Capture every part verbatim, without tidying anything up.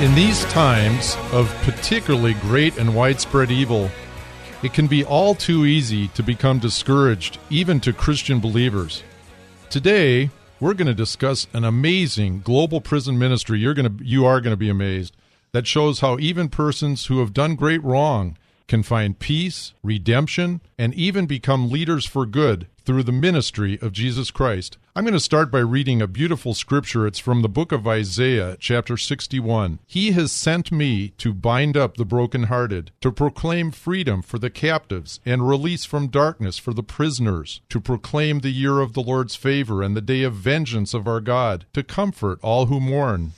In these times of particularly great and widespread evil, it can be all too easy to become discouraged, even to Christian believers. Today, we're going to discuss an amazing global prison ministry. You're going to, you are going to be amazed. That shows how even persons who have done great wrong can find peace, redemption, and even become leaders for good through the ministry of Jesus Christ. I'm going to start by reading a beautiful scripture. It's from the book of Isaiah, chapter sixty-one. He has sent me to bind up the brokenhearted, to proclaim freedom for the captives, and release from darkness for the prisoners, to proclaim the year of the Lord's favor and the day of vengeance of our God, to comfort all who mourn,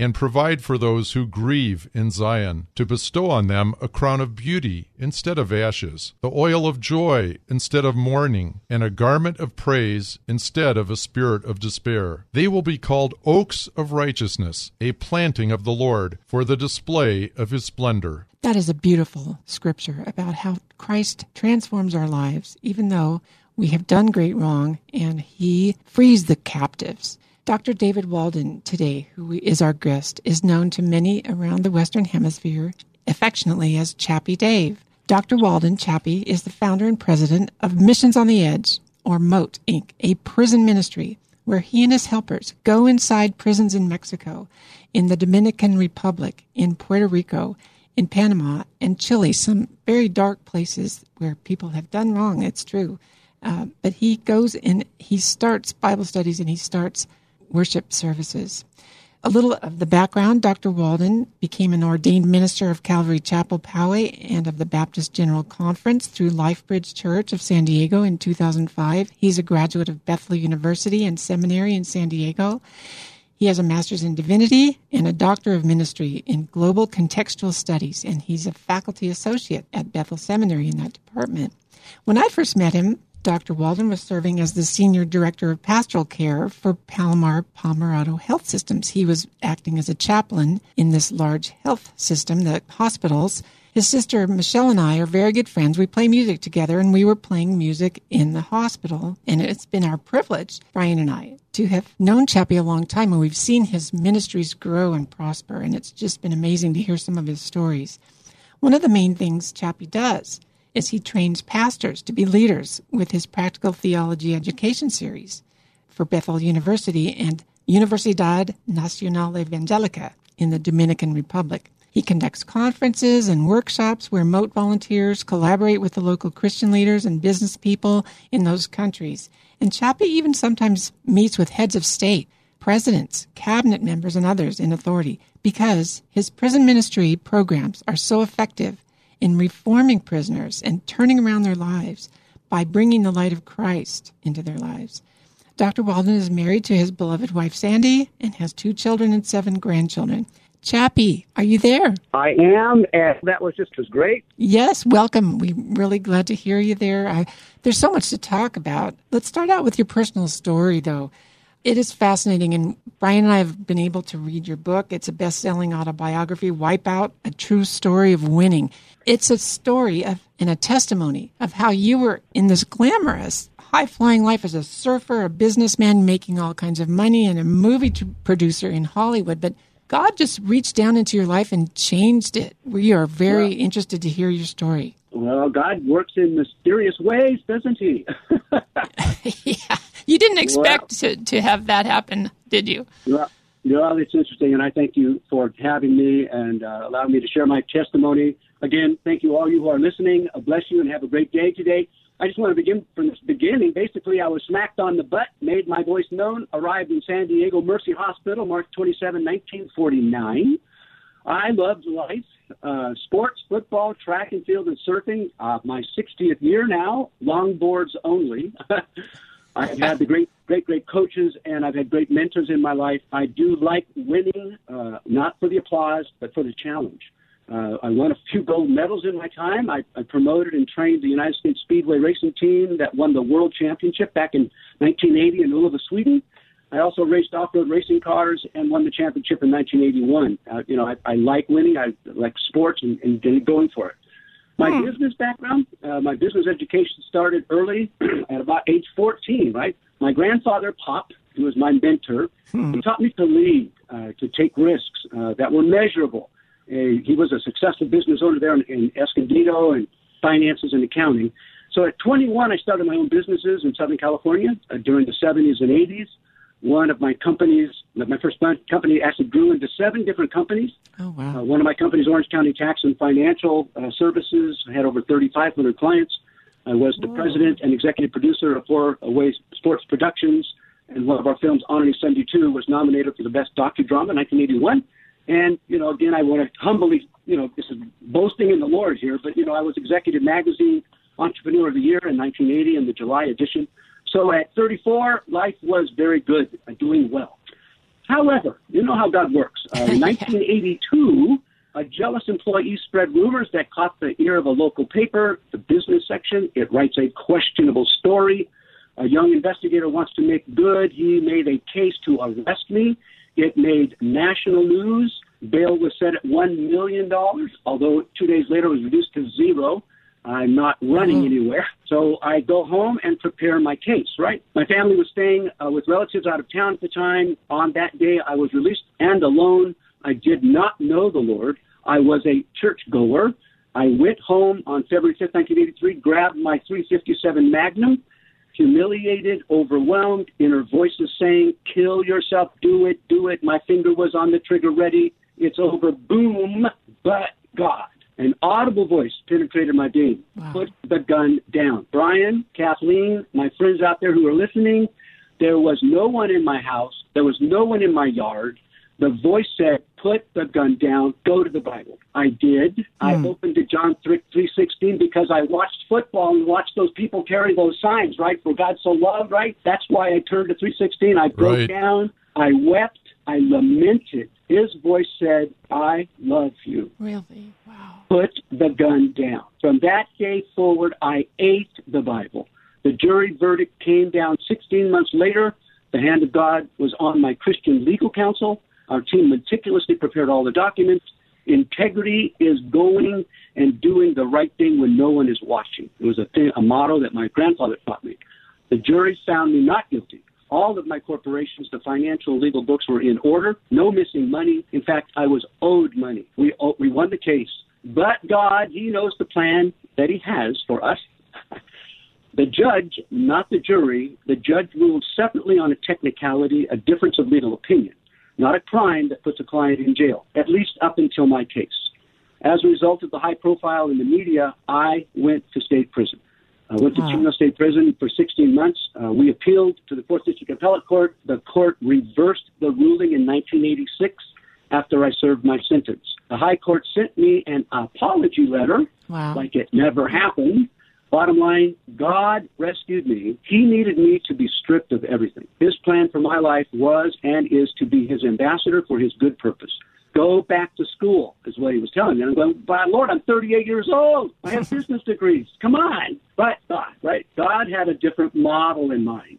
and provide for those who grieve in Zion, to bestow on them a crown of beauty instead of ashes, the oil of joy instead of mourning, and a garment of praise instead of a spirit of despair. They will be called oaks of righteousness, a planting of the Lord, for the display of His splendor. That is a beautiful scripture about how Christ transforms our lives, even though we have done great wrong, and He frees the captives. Doctor David Walden today, who is our guest, is known to many around the Western Hemisphere affectionately as Chappie Dave. Doctor Walden Chappie is the founder and president of Missions on the Edge, or Moat, Incorporated, a prison ministry where he and his helpers go inside prisons in Mexico, in the Dominican Republic, in Puerto Rico, in Panama, and Chile, some very dark places where people have done wrong, it's true. Uh, but he goes and he starts Bible studies and he starts worship services. A little of the background, Doctor Walden became an ordained minister of Calvary Chapel Poway and of the Baptist General Conference through LifeBridge Church of San Diego in two thousand five. He's a graduate of Bethel University and Seminary in San Diego. He has a master's in divinity and a doctor of ministry in global contextual studies, and he's a faculty associate at Bethel Seminary in that department. When I first met him, Doctor Walden was serving as the Senior Director of Pastoral Care for Palomar-Pomerado Health Systems. He was acting as a chaplain in this large health system, the hospitals. His sister Michelle and I are very good friends. We play music together, and we were playing music in the hospital. And it's been our privilege, Brian and I, to have known Chappie a long time, and we've seen his ministries grow and prosper. And it's just been amazing to hear some of his stories. One of the main things Chappie does is he trains pastors to be leaders with his Practical Theology Education Series for Bethel University and Universidad Nacional Evangelica in the Dominican Republic. He conducts conferences and workshops where Moat volunteers collaborate with the local Christian leaders and business people in those countries. And Chappie even sometimes meets with heads of state, presidents, cabinet members, and others in authority because his prison ministry programs are so effective in reforming prisoners and turning around their lives by bringing the light of Christ into their lives. Doctor Walden is married to his beloved wife, Sandy, and has two children and seven grandchildren. Chappie, are you there? I am, and that was just as great. Yes, welcome. We're really glad to hear you there. I, there's so much to talk about. Let's start out with your personal story, though. It is fascinating, and Brian and I have been able to read your book. It's a best-selling autobiography, Wipeout, A True Story of Winning. It's a story of and a testimony of how you were in this glamorous, high-flying life as a surfer, a businessman making all kinds of money, and a movie producer in Hollywood. But God just reached down into your life and changed it. We are very well, interested to hear your story. Well, God works in mysterious ways, doesn't he? Yeah. You didn't expect well, to, to have that happen, did you? Well, you know, it's interesting, and I thank you for having me and uh, allowing me to share my testimony. Again, thank you all you who are listening. I bless you and have a great day today. I just want to begin from the beginning. Basically, I was smacked on the butt, made my voice known, arrived in San Diego Mercy Hospital, March twenty-seventh, nineteen forty-nine. I loved life, uh, sports, football, track and field, and surfing. Uh, my sixtieth year now, longboards only. I've had the great, great, great coaches, and I've had great mentors in my life. I do like winning, uh, not for the applause, but for the challenge. Uh, I won a few gold medals in my time. I, I promoted and trained the United States Speedway racing team that won the World Championship back in nineteen eighty in Ullava, Sweden. I also raced off-road racing cars and won the championship in nineteen eighty-one. Uh, you know, I, I like winning. I like sports and, and going for it. My hmm. business background, uh, my business education started early at about age fourteen, right? My grandfather, Pop, who was my mentor, hmm. he taught me to lead, uh, to take risks uh, that were measurable. Uh, he was a successful business owner there in, in Escondido and finances and accounting. So at twenty-one, I started my own businesses in Southern California uh, during the seventies and eighties. One of my companies, my first company actually grew into seven different companies. Oh, wow. Uh, one of my companies, Orange County Tax and Financial uh, Services, had over thirty-five hundred clients. I was the Whoa. president and executive producer of Four Away Sports Productions, and one of our films, Honoring seventy-two, was nominated for the Best Docudrama in nineteen eighty-one. And, you know, again, I want to humbly, you know, this is boasting in the Lord here, but, you know, I was Executive Magazine Entrepreneur of the Year in nineteen eighty in the July edition. So at thirty-four, life was very good, doing well. However, you know how God works. Uh, in nineteen eighty-two, a jealous employee spread rumors that caught the ear of a local paper, the business section. It writes a questionable story. A young investigator wants to make good. He made a case to arrest me. It made national news. Bail was set at one million dollars, although two days later it was reduced to zero. I'm not running anywhere. So I go home and prepare my case, right? My family was staying uh, with relatives out of town at the time. On that day, I was released and alone. I did not know the Lord. I was a churchgoer. I went home on February fifth, nineteen eighty-three, grabbed my three fifty-seven Magnum, humiliated, overwhelmed, inner voices saying, kill yourself, do it, do it. My finger was on the trigger ready. It's over, boom, but God. An audible voice penetrated my being. Wow. Put the gun down. Brian, Kathleen, my friends out there who are listening, there was no one in my house. There was no one in my yard. The voice said, put the gun down. Go to the Bible. I did. Mm. I opened to John three sixteen because I watched football and watched those people carry those signs, right? For God so loved, right? That's why I turned to three sixteen. I broke right. down. I wept. I lamented. His voice said, I love you. Really? Wow. Put the gun down. From that day forward, I ate the Bible. The jury verdict came down sixteen months later. The hand of God was on my Christian legal counsel. Our team meticulously prepared all the documents. Integrity is going and doing the right thing when no one is watching. It was a, thing, a motto that my grandfather taught me. The jury found me not guilty. All of my corporations, the financial legal books were in order. No missing money. In fact, I was owed money. We we won the case. But God, he knows the plan that he has for us. The judge, not the jury, the judge ruled separately on a technicality, a difference of legal opinion, not a crime that puts a client in jail, at least up until my case. As a result of the high profile in the media, I went to state prison. I went to Chino State Prison for sixteen months. Uh, we appealed to the Fourth District Appellate Court. The court reversed the ruling in nineteen eighty-six after I served my sentence. The high court sent me an apology letter, wow. like it never happened. Bottom line, God rescued me. He needed me to be stripped of everything. His plan for my life was and is to be his ambassador for his good purpose. Go back to school is what he was telling me. And I'm going, by Lord, I'm thirty-eight years old. I have business degrees. Come on. But God, right? God had a different model in mind.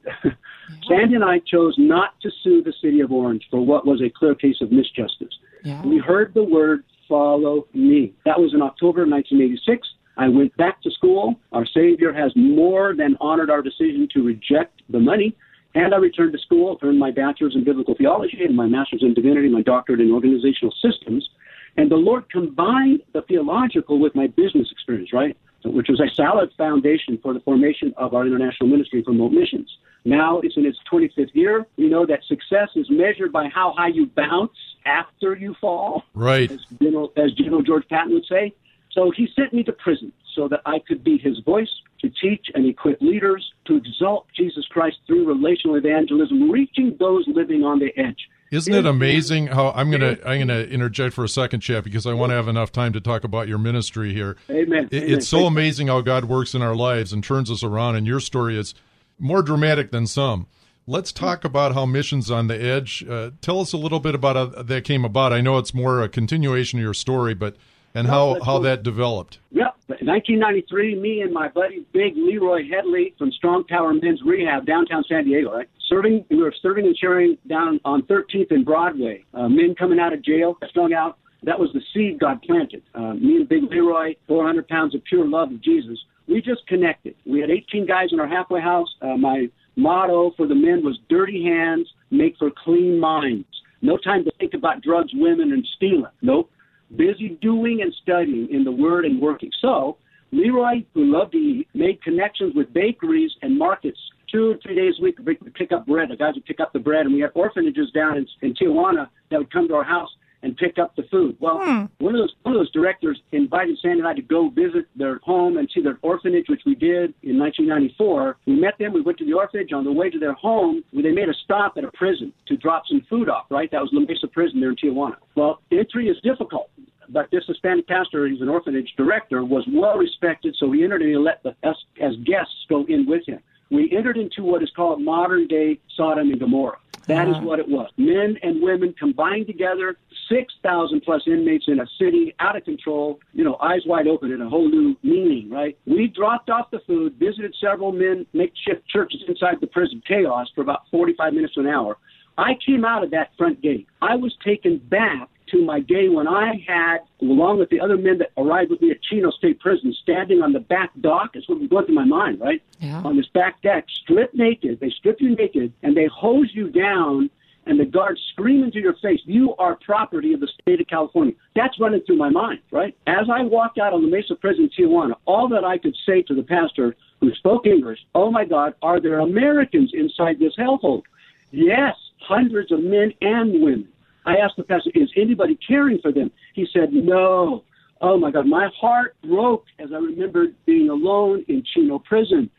Sandy and I chose not to sue the city of Orange for what was a clear case of misjustice. Yeah. We heard the word, follow me. That was in October nineteen eighty-six. I went back to school. Our Savior has more than honored our decision to reject the money. And I returned to school, earned my bachelor's in biblical theology and my master's in divinity, my doctorate in organizational systems. And the Lord combined the theological with my business experience, right, which was a solid foundation for the formation of our international ministry for Moat Missions. Now it's in its twenty-fifth year. We know that success is measured by how high you bounce after you fall, right? As General, as General George Patton would say. So he sent me to prison so that I could be his voice, to teach and equip leaders, to exalt Jesus Christ through relational evangelism, reaching those living on the edge. Isn't it amazing how I'm going to I'm going to interject for a second, Chap, because I want to have enough time to talk about your ministry here. Amen. It, Amen. It's so amazing how God works in our lives and turns us around, and your story is more dramatic than some. Let's talk about how Missions on the Edge, uh, tell us a little bit about how that came about. I know it's more a continuation of your story, but and how, how that developed. Yep. In nineteen ninety-three, me and my buddy Big Leroy Headley from Strong Tower Men's Rehab, downtown San Diego, right? Serving, we were serving and sharing down on thirteenth and Broadway. Uh, men coming out of jail, strung out. That was the seed God planted. Uh, me and Big Leroy, four hundred pounds of pure love of Jesus. We just connected. We had eighteen guys in our halfway house. Uh, my motto for the men was dirty hands make for clean minds. No time to think about drugs, women, and stealing. Nope. Busy doing and studying in the Word and working. So Leroy, who loved to eat, made connections with bakeries and markets. Two or three days a week, we would pick up bread. The guys would pick up the bread, and we had orphanages down in, in Tijuana that would come to our house and pick up the food. Well, hmm. one of those one of those directors invited Sandy and I to go visit their home and see their orphanage, which we did in nineteen ninety-four. We met them. We went to the orphanage. On the way to their home, they made a stop at a prison to drop some food off, right? That was La Mesa Prison there in Tijuana. Well, entry is difficult, but this Hispanic pastor, he's an orphanage director, was well-respected, so we entered and he let the, us as guests go in with him. We entered into what is called modern-day Sodom and Gomorrah. That is what it was. Men and women combined together, six thousand plus inmates in a city, out of control, you know, eyes wide open and a whole new meaning, right? We dropped off the food, visited several men, makeshift churches inside the prison, chaos for about forty-five minutes to an hour. I came out of that front gate. I was taken back to my day when I had, along with the other men that arrived with me at Chino State Prison, standing on the back dock, is what was going through my mind, right? Yeah. On this back deck, stripped naked. They strip you naked, and they hose you down, and the guards scream into your face, you are property of the state of California. That's running through my mind, right? As I walked out on the Mesa Prison in Tijuana, all that I could say to the pastor who spoke English, oh, my God, are there Americans inside this hellhole? Yes, hundreds of men and women. I asked the pastor, is anybody caring for them? He said, no. Oh, my God. My heart broke as I remembered being alone in Chino Prison.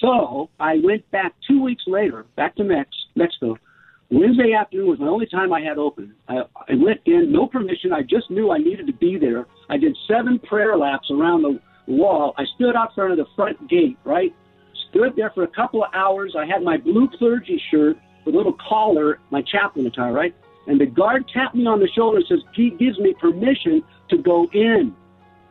So I went back two weeks later, back to Mex, Mexico. Wednesday afternoon was my only time I had open. I, I went in, no permission. I just knew I needed to be there. I did seven prayer laps around the wall. I stood out front of the front gate, right? Stood there for a couple of hours. I had my blue clergy shirt with a little collar, my chaplain attire, right? And the guard tapped me on the shoulder and says, he gives me permission to go in.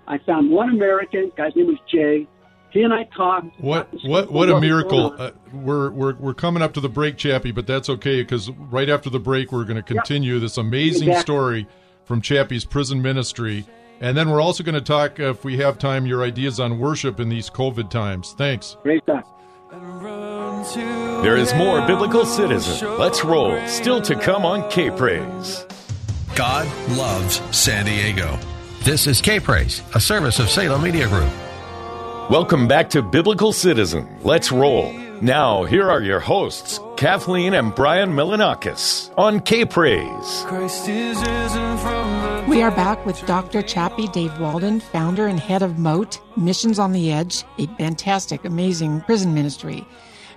I found one American, guy's name was Jay. He and I talked. What what what a miracle. Uh, we're, we're, we're coming up to the break, Chappie, but that's okay because right after the break we're going to continue yep. this amazing exactly. story from Chappie's prison ministry. And then we're also going to talk, uh, if we have time, your ideas on worship in these COVID times. Thanks. Great stuff. There is more Biblical Citizen. Let's roll. Still to come on K-Praise. God loves San Diego. This is K-Praise, a service of Salem Media Group. Welcome back to Biblical Citizen. Let's roll. Now, here are your hosts, Kathleen and Brian Melonakis on K-Praise. We are back with Doctor Chappie Dave Walden, founder and head of Moat, Missions on the Edge, a fantastic, amazing prison ministry.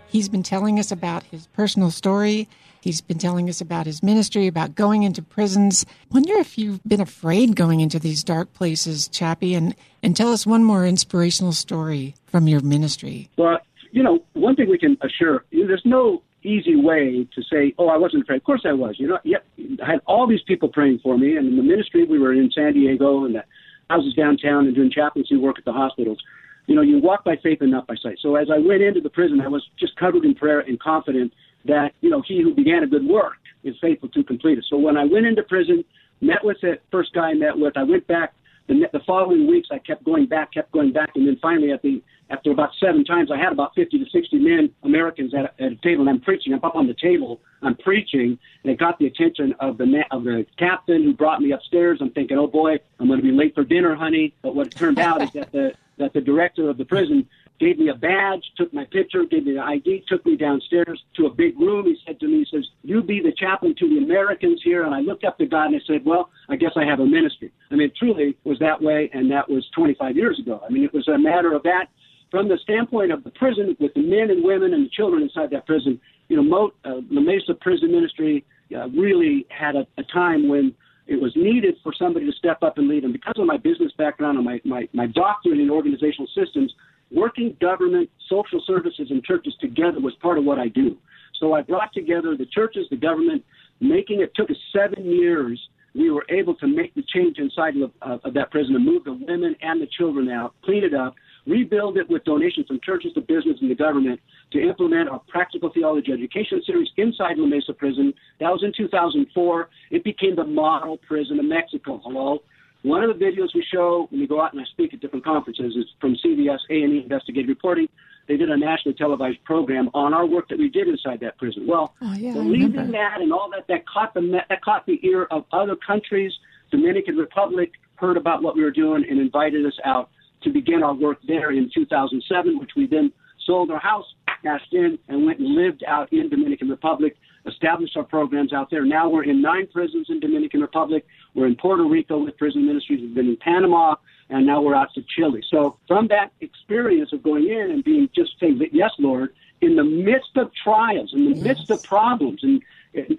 He's been telling us about his personal story, He's been telling us about his ministry, about going into prisons. Wonder if you've been afraid going into these dark places, Chappie, and, and tell us one more inspirational story from your ministry. Well, you know, one thing we can assure, there's no easy way to say, oh, I wasn't afraid. Of course I was. You know, yep, I had all these people praying for me, and in the ministry we were in San Diego and the houses downtown and doing chaplaincy work at the hospitals. You know, you walk by faith and not by sight. So as I went into the prison, I was just covered in prayer and confident that, you know, he who began a good work is faithful to complete it. So when I went into prison, met with the first guy I met with, I went back. The, the following weeks, I kept going back, kept going back, and then finally, at the after about seven times, I had about fifty to sixty men, Americans, at a, at a table, and I'm preaching. I'm up on the table. I'm preaching, and it got the attention of the of the captain who brought me upstairs. I'm thinking, oh, boy, I'm going to be late for dinner, honey. But what it turned out is that the that the director of the prison gave me a badge, took my picture, gave me the I D, took me downstairs to a big room. He said to me, he says, you be the chaplain to the Americans here. And I looked up to God and I said, well, I guess I have a ministry. I mean, it truly was that way, and that was twenty-five years ago. I mean, it was a matter of that. From the standpoint of the prison, with the men and women and the children inside that prison, you know, Moat, uh, La Mesa Prison Ministry uh, really had a, a time when it was needed for somebody to step up and lead. And because of my business background and my, my, my doctorate in organizational systems, working government, social services, and churches together was part of what I do. So I brought together the churches, the government, making it took us seven years. We were able to make the change inside of, of, of that prison and move the women and the children out, clean it up, rebuild it with donations from churches to business and the government to implement our practical theology education series inside La Mesa Prison. That was in two thousand four. It became the model prison of Mexico. Hello? One of the videos we show when we go out and I speak at different conferences is from C B S, A and E, Investigative Reporting. They did a nationally televised program on our work that we did inside that prison. Well, oh, yeah, believing that and all that, that caught the that caught the ear of other countries. Dominican Republic heard about what we were doing and invited us out to begin our work there in two thousand seven, which we then sold our house, cashed in, and went and lived out in Dominican Republic, established our programs out there. Now we're in nine prisons in Dominican Republic. We're in Puerto Rico with prison ministries. We've been in Panama, and now we're out to Chile. So from that experience of going in and being just saying, yes, Lord, in the midst of trials, in the yes. midst of problems, and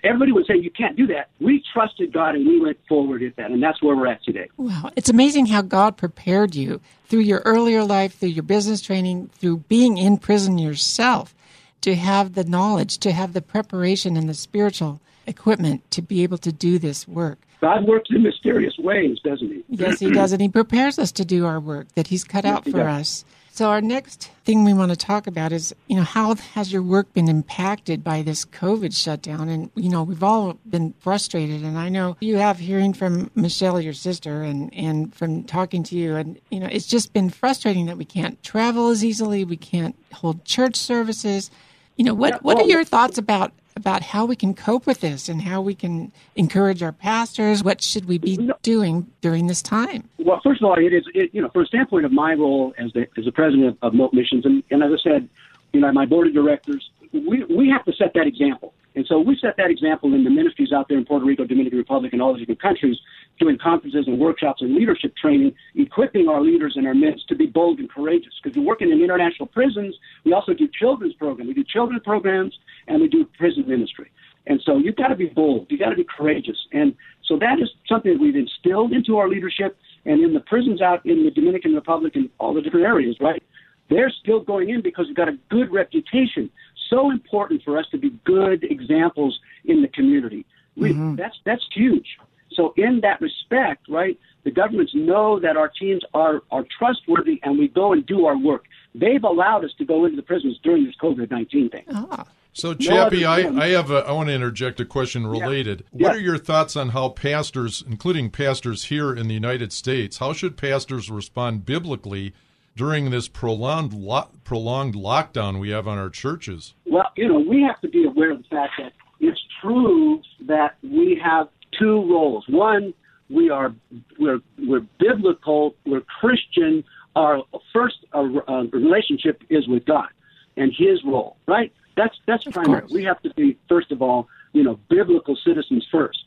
everybody would say, you can't do that. We trusted God, and we went forward with that, and that's where we're at today. Wow. It's amazing how God prepared you through your earlier life, through your business training, through being in prison yourself, to have the knowledge, to have the preparation and the spiritual equipment to be able to do this work. God works in mysterious ways, doesn't he? Yes, he does, and he prepares us to do our work that he's cut yes, out he for does. us. So our next thing we want to talk about is, you know, how has your work been impacted by this COVID shutdown? And, you know, we've all been frustrated. And I know you have hearing from Michelle, your sister, and, and from talking to you. And, you know, it's just been frustrating that we can't travel as easily. We can't hold church services. You know, what, what are your thoughts about, about how we can cope with this and how we can encourage our pastors? What should we be doing during this time? Well, first of all, it is, it, you know, from a standpoint of my role as the, as the president of Moat Missions, and, and as I said, you know, my board of directors, we, we have to set that example. And so we set that example in the ministries out there in Puerto Rico, Dominican Republic, and all the different countries, doing conferences and workshops and leadership training, equipping our leaders in our midst to be bold and courageous. Because we're working in international prisons, we also do children's programs. We do children's programs, and we do prison ministry. And so you've got to be bold. You've got to be courageous. And so that is something that we've instilled into our leadership. And in the prisons out in the Dominican Republic and all the different areas, right, they're still going in because we've got a good reputation. So important for us to be good examples in the community. We, mm-hmm. That's that's huge. So in that respect, right, the governments know that our teams are, are trustworthy and we go and do our work. They've allowed us to go into the prisons during this COVID nineteen thing. Ah. So, Chappie, no I, I have a, I want to interject a question related. Yeah. What yeah. are your thoughts on how pastors, including pastors here in the United States, how should pastors respond biblically during this prolonged lo- prolonged lockdown we have on our churches? Well, you know, we have to be aware of the fact that it's true that we have two roles. One, we are we're we're biblical, we're Christian. Our first uh, uh, relationship is with God and His role, right? That's that's primary. We have to be, first of all, you know, biblical citizens first.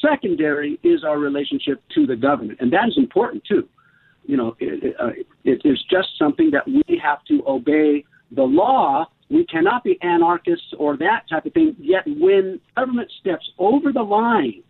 Secondary is our relationship to the government, and that is important too. You know, it, it, uh, it is just something that we have to obey the law We cannot be anarchists or that type of thing. Yet when government steps over the line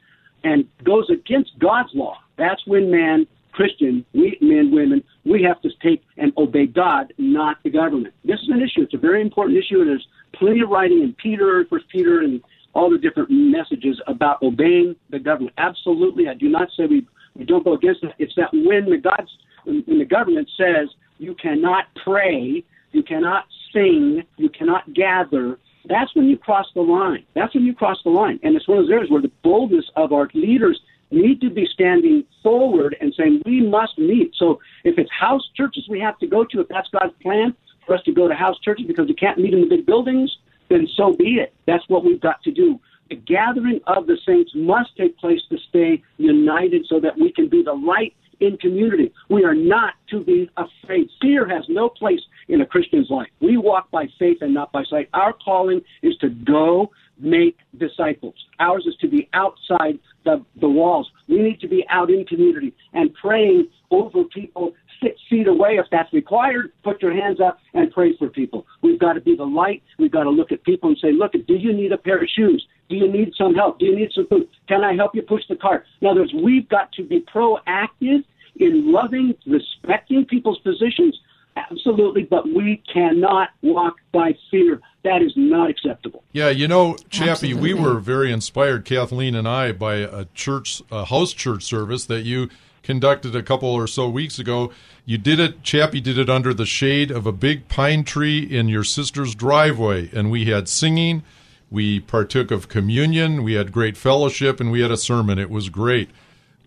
and goes against God's law, that's when man, Christian, we men, women, we have to take and obey God, not the government. This is an issue. It's a very important issue. And there's plenty of writing in Peter, First Peter, and all the different messages about obeying the government. Absolutely, I do not say we, we don't go against it. It's that when the God's, when the government says you cannot pray, you cannot sing, you cannot gather, that's when you cross the line. That's when you cross the line. And it's one of those areas where the boldness of our leaders need to be standing forward and saying, we must meet. So if it's house churches we have to go to, if that's God's plan for us to go to house churches because we can't meet in the big buildings, then so be it. That's what we've got to do. The gathering of the saints must take place to stay united so that we can be the light in community. We are not to be afraid. Fear has no place in a Christian's life. We walk by faith and not by sight. Our calling is to go make disciples. Ours is to be outside the, the walls. We need to be out in community and praying over people six feet away. If that's required, put your hands up and pray for people. We've got to be the light. We've got to look at people and say, look, do you need a pair of shoes? Do you need some help? Do you need some food? Can I help you push the cart? In other words, we've got to be proactive in loving, respecting people's positions. Absolutely, but we cannot walk by fear. That is not acceptable. Yeah, you know, Chappie, absolutely. We were very inspired, Kathleen and I, by a church, a house church service that you conducted a couple or so weeks ago. You did it, Chappie did it under the shade of a big pine tree in your sister's driveway, and we had singing, we partook of communion, we had great fellowship, and we had a sermon. It was great.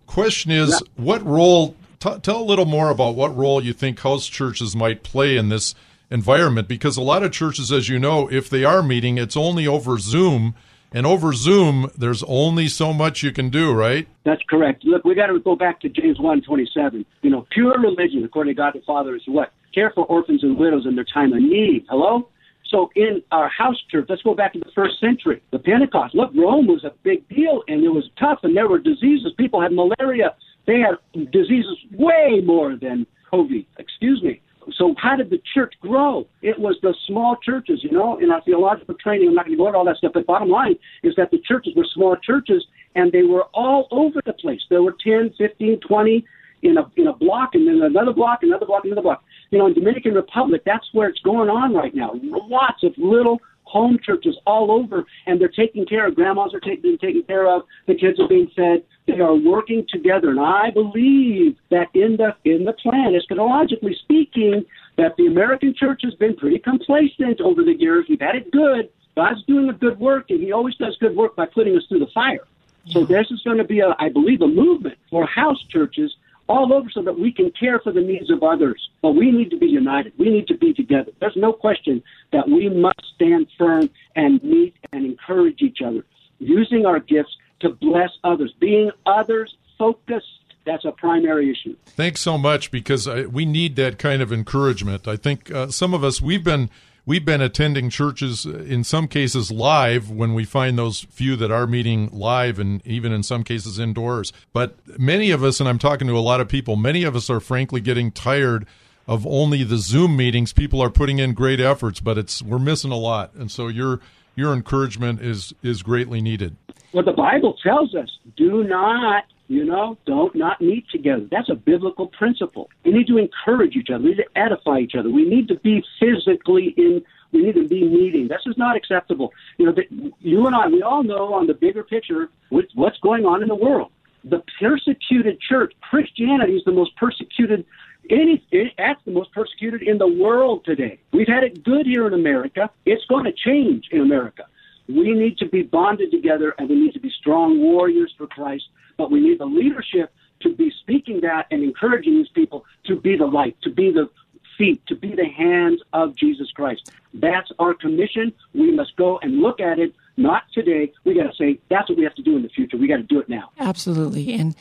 Question is, yeah. what role... T- tell a little more about what role you think house churches might play in this environment, because a lot of churches, as you know, if they are meeting, it's only over Zoom, and over Zoom, there's only so much you can do, right? That's correct. Look, we got to go back to James one twenty-seven. You know, pure religion, according to God the Father, is what? Care for orphans and widows in their time of need. Hello? So in our house church, let's go back to the first century, the Pentecost. Look, Rome was a big deal, and it was tough, and there were diseases. People had malaria. They had diseases way more than COVID, excuse me. So how did the church grow? It was the small churches, you know, in our theological training. I'm not going to go into all that stuff, but bottom line is that the churches were small churches, and they were all over the place. There were ten, fifteen, twenty in a, in a block, and then another block, another block, another block. You know, in Dominican Republic, that's where it's going on right now. Lots of little home churches all over, and they're taking care of. Grandmas are taking, being taken care of. The kids are being fed. They are working together, and I believe that in the in the plan, eschatologically speaking, that the American church has been pretty complacent over the years. We've had it good. God's doing a good work, and he always does good work by putting us through the fire. So this is going to be, a, I believe, a movement for house churches all over so that we can care for the needs of others. But we need to be united. We need to be together. There's no question that we must stand firm and meet and encourage each other, using our gifts to bless others, being others-focused. That's a primary issue. Thanks so much, because I, we need that kind of encouragement. I think uh, some of us, we've been we've been attending churches, in some cases live, when we find those few that are meeting live, and even in some cases indoors. But many of us, and I'm talking to a lot of people, many of us are frankly getting tired of only the Zoom meetings. People are putting in great efforts, but it's we're missing a lot. And so your your encouragement is is greatly needed. Well, the Bible tells us, do not, you know, don't not meet together. That's a biblical principle. We need to encourage each other. We need to edify each other. We need to be physically in, we need to be meeting. This is not acceptable. You know, the, you and I, we all know on the bigger picture what's going on in the world. The persecuted church, Christianity is the most persecuted, any, it, that's the most persecuted in the world today. We've had it good here in America. It's going to change in America. We need to be bonded together, and we need to be strong warriors for Christ, but we need the leadership to be speaking that and encouraging these people to be the light, to be the feet, to be the hands of Jesus Christ. That's our commission. We must go and look at it, not today. We got to say, that's what we have to do in the future. We got to do it now. Absolutely, and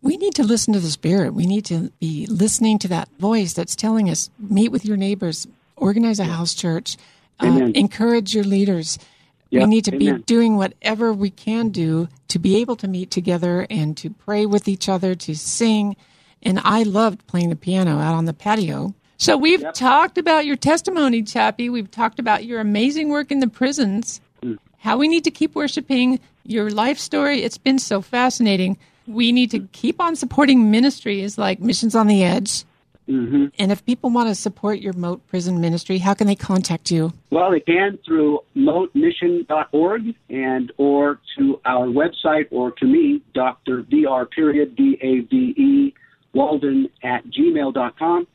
we need to listen to the Spirit. We need to be listening to that voice that's telling us, meet with your neighbors, organize a house church, uh, encourage your leaders. We need to Amen. Be doing whatever we can do to be able to meet together and to pray with each other, to sing. And I loved playing the piano out on the patio. So we've yep. talked about your testimony, Chappie. We've talked about your amazing work in the prisons, mm. how we need to keep worshiping, your life story. It's been so fascinating. We need to keep on supporting ministries like Missions on the Edge. Mm-hmm. And if people want to support your Moat Prison Ministry, how can they contact you? Well, they can through moat mission dot org and or to our website or to me, Doctor Dr. period D A V E Walden at gmail dot com.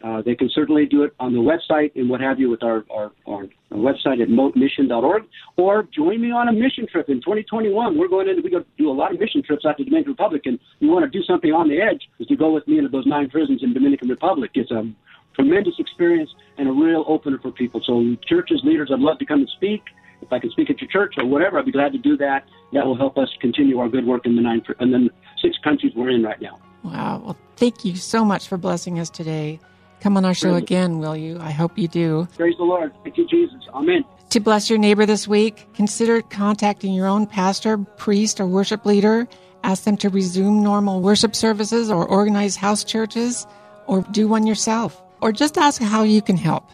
Uh, they can certainly do it on the website and what have you with our, our, our website at moat mission dot org. Or join me on a mission trip in twenty twenty-one. We're going in, we go do a lot of mission trips out to the Dominican Republic, and you want to do something on the edge is to go with me into those nine prisons in the Dominican Republic. It's a tremendous experience and a real opener for people. So churches, leaders, I'd love to come and speak. If I can speak at your church or whatever, I'd be glad to do that. That will help us continue our good work in the nine and then six countries we're in right now. Wow. Well, thank you so much for blessing us today. Come on our show again, will you? I hope you do. Praise the Lord. Thank you, Jesus. Amen. To bless your neighbor this week, consider contacting your own pastor, priest, or worship leader. Ask them to resume normal worship services or organize house churches or do one yourself. Or just ask how you can help.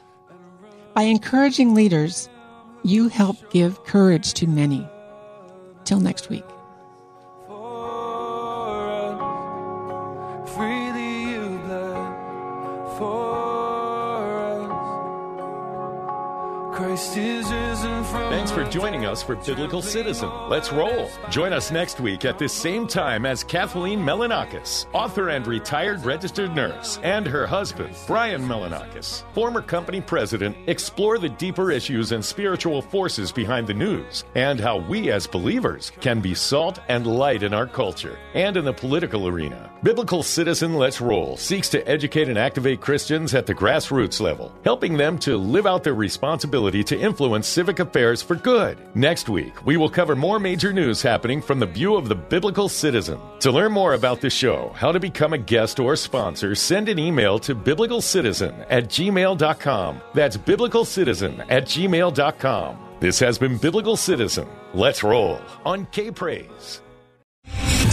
By encouraging leaders, you help give courage to many. Till next week. Thanks for joining us for Biblical Citizen. Let's roll. Join us next week at this same time as Kathleen Melonakis, author and retired registered nurse, and her husband, Brian Melonakis, former company president, explore the deeper issues and spiritual forces behind the news and how we as believers can be salt and light in our culture and in the political arena. Biblical Citizen Let's Roll seeks to educate and activate Christians at the grassroots level, helping them to live out their responsibility to influence civic affairs for good. Next week, we will cover more major news happening from the view of the biblical citizen. To learn more about the show, how to become a guest or sponsor, send an email to biblicalcitizen at gmail dot com. That's biblicalcitizen at gmail dot com. This has been Biblical Citizen. Let's roll on K-Praise.